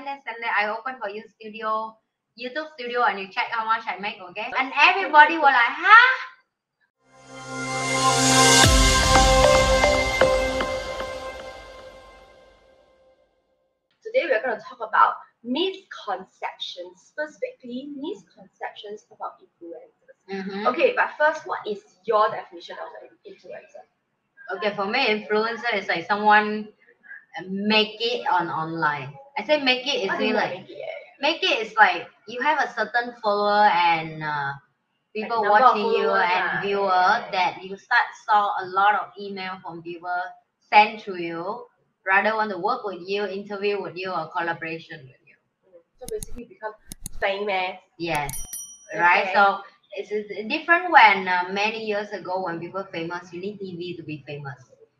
Sunday, I open for you studio, YouTube studio, and you check how much I make, okay? And everybody was like, huh? Today we're going to talk about misconceptions, specifically misconceptions about influencers. Okay, but first, what is your definition of an influencer? Okay, for me, influencer is like someone make it on online. I say make it is like make it is like you have a certain follower and people like watching you and viewer that you saw a lot of email from viewers sent to you, rather want to work with you, interview with you, or collaboration with you. So basically, become famous. Yes, okay. Right. So it's different when many years ago when people were famous, you need TV to be famous.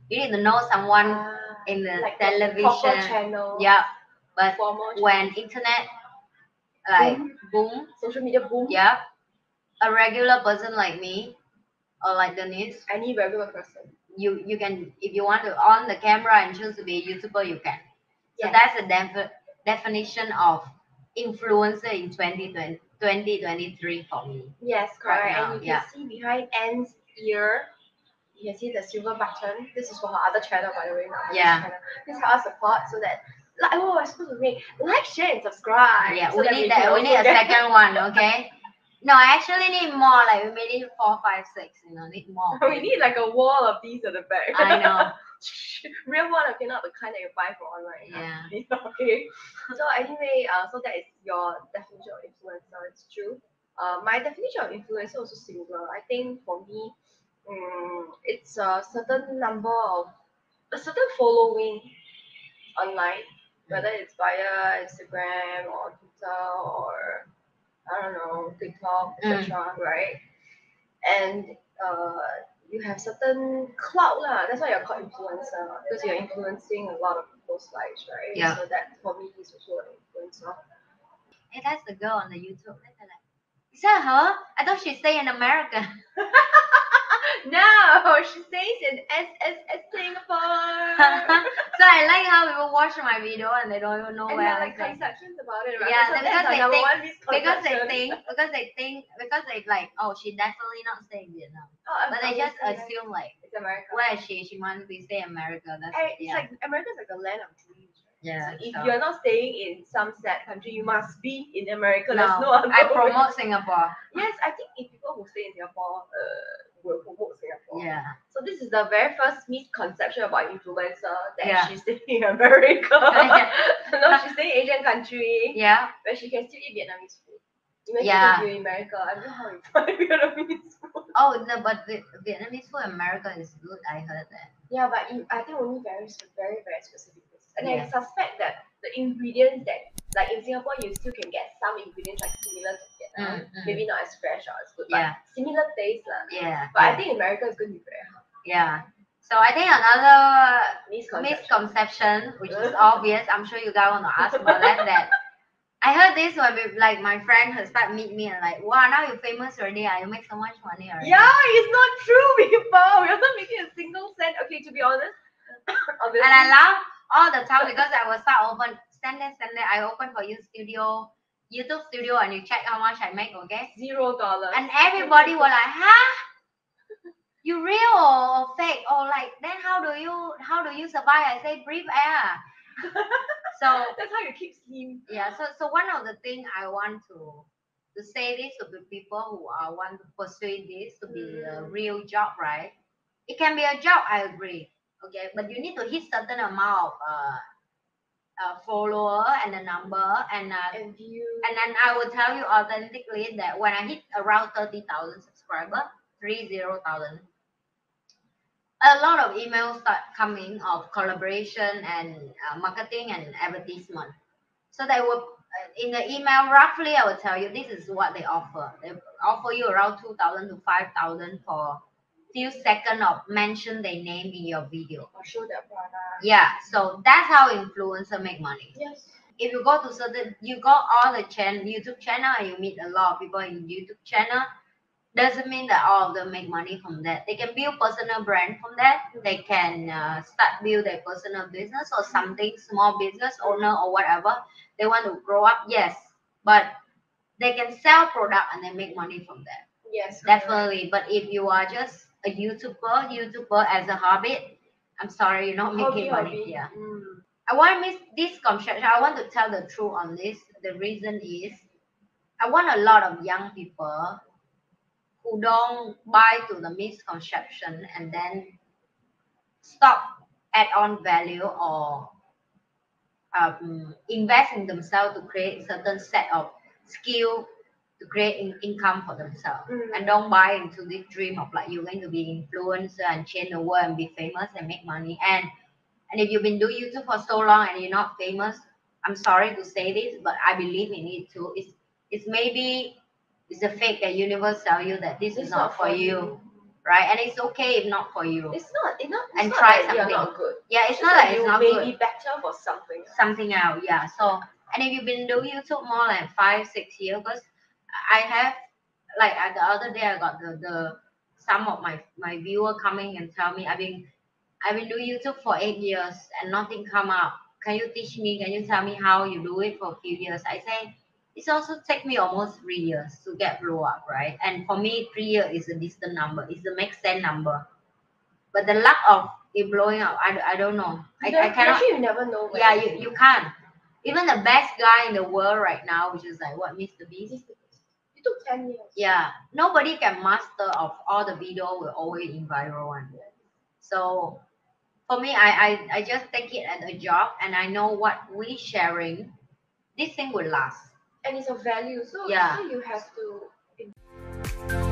You need to know someone in the like television the channel. Yeah, but when internet like boom, social media boom. Yeah, a regular person like me or like Denise, any regular person. You can, if you want to on the camera and choose to be a YouTuber, you can. So that's the definition of influencer in 2023 for me. Yes, correct. Right now, and you can see behind Anne's ear, you can see the silver button. This is for her other channel, by the way. This is how I support so that like I'm supposed to make like, share, and subscribe. Yeah, so we need that. We need a second one, okay? No, I actually need more. Like, we made it 4, 5, 6. You know, need more. We need like a wall of these at the back. I know. Real one, okay, not the kind that you buy from online. Yeah. Okay. So anyway, so that is your definition of influencer. It's true. My definition of influencer also similar. I think for me, it's a certain number of a certain following online, whether it's via Instagram or Twitter or I don't know, TikTok, etc. Right? And you have certain clout lah. That's why you're called influencer, because you're influencing a lot of people's lives, right? Yeah. So that for me is also an influencer. Hey, that's the girl on the YouTube. Is that her? I thought she stayed in America. No, she stays in SSS Singapore. So I like how people watch my video and they don't even know and where I like misconceptions about it, right? Yeah, because they think like, oh, she definitely not staying in Vietnam. Oh, but they just assume like it's America. Where is she? She must be staying in America. That's it's like America's like a land of dreams. Yeah, so if you're not staying in some sad country, you must be in America. No, I promote Singapore. Yes, I think if people who stay in Singapore will promote Singapore. Yeah. So this is the very first misconception about influencer, that she's staying in America. No, she's staying in Asian country. Yeah. Where she can still eat Vietnamese food. Imagine if you're in America, I don't know how you find Vietnamese food. Oh, no, but the Vietnamese food in America is good, I heard that. Yeah, but I think only very, very specific. And I suspect that the ingredients that, like in Singapore, you still can get some ingredients like similar to Vietnam. Maybe not as fresh or as good, but similar taste. Yeah. But I think America is going to be very hard. Yeah. So I think another misconception, which is obvious, I'm sure you guys want to ask about that. I heard this when like my friend has started meet me and like, wow, now you're famous already, you make so much money already. Yeah, it's not true, people. We're not making a single cent. Okay, to be honest. Obviously. And I laugh all the time because I will open Sunday, I open for you studio, YouTube studio, and you check how much I make, okay? $0. And everybody was like, huh? You real or fake? Or like, then how do you survive? I say breathe air. So that's how you keep slim. Yeah, so one of the things I want to say this to the people who want to pursue this to be a real job, right? It can be a job, I agree. Okay, but you need to hit certain amount of follower and a number and view. And then I will tell you authentically that when I hit around 30,000 subscribers, 30,000, a lot of emails start coming of collaboration and marketing and advertisement. So they will in the email roughly I will tell you this is what they offer. They offer you around 2,000 to 5,000 for few seconds of mention their name in your video or show their product. Yeah, so that's how influencer make money. Yes. If you go to certain, you go all the YouTube channel and you meet a lot of people in YouTube channel, Doesn't mean that all of them make money from that. They can build personal brand from that. They can start build their personal business or something, small business owner or whatever. They want to grow up, yes. But they can sell product and they make money from that. Yes, definitely. But if you are just a YouTuber as a hobby, I'm sorry, you're not making money. Yeah. Mm. I want this conception. I want to tell the truth on this. The reason is I want a lot of young people who don't buy to the misconception and then stop add on value or invest in themselves to create certain set of skill to create income for themselves, and don't buy into this dream of like you're going to be influencer and change the world and be famous and make money. And if you've been doing YouTube for so long and you're not famous, I'm sorry to say this, but I believe in it too. It's maybe it's a fake that universe tell you that this is not for you, right? And it's okay if not for you. It's not. It's and not try something. You're not good. Yeah, it's not like it's not good. Maybe better for something. Something else. Yeah. So, and if you've been doing YouTube more like 5-6 years, because I have like the other day I got the some of my viewer coming and tell me I've been doing YouTube for 8 years and nothing come up. Can you teach me? Can you tell me how you do it for a few years? I say it's also take me almost 3 years to get blow up, right? And for me, 3 years is a distant number. It's a make sense number. But the luck of it blowing up, I don't know. I cannot. Actually, you never know. Yeah, you can't. Even the best guy in the world right now, which is like what Mr. Beast. It took 10 years. Yeah, nobody can master of all the video will always in viral one. So. For me, I just take it as a job, and I know what we sharing, this thing will last. And it's a value, so yeah. You have to...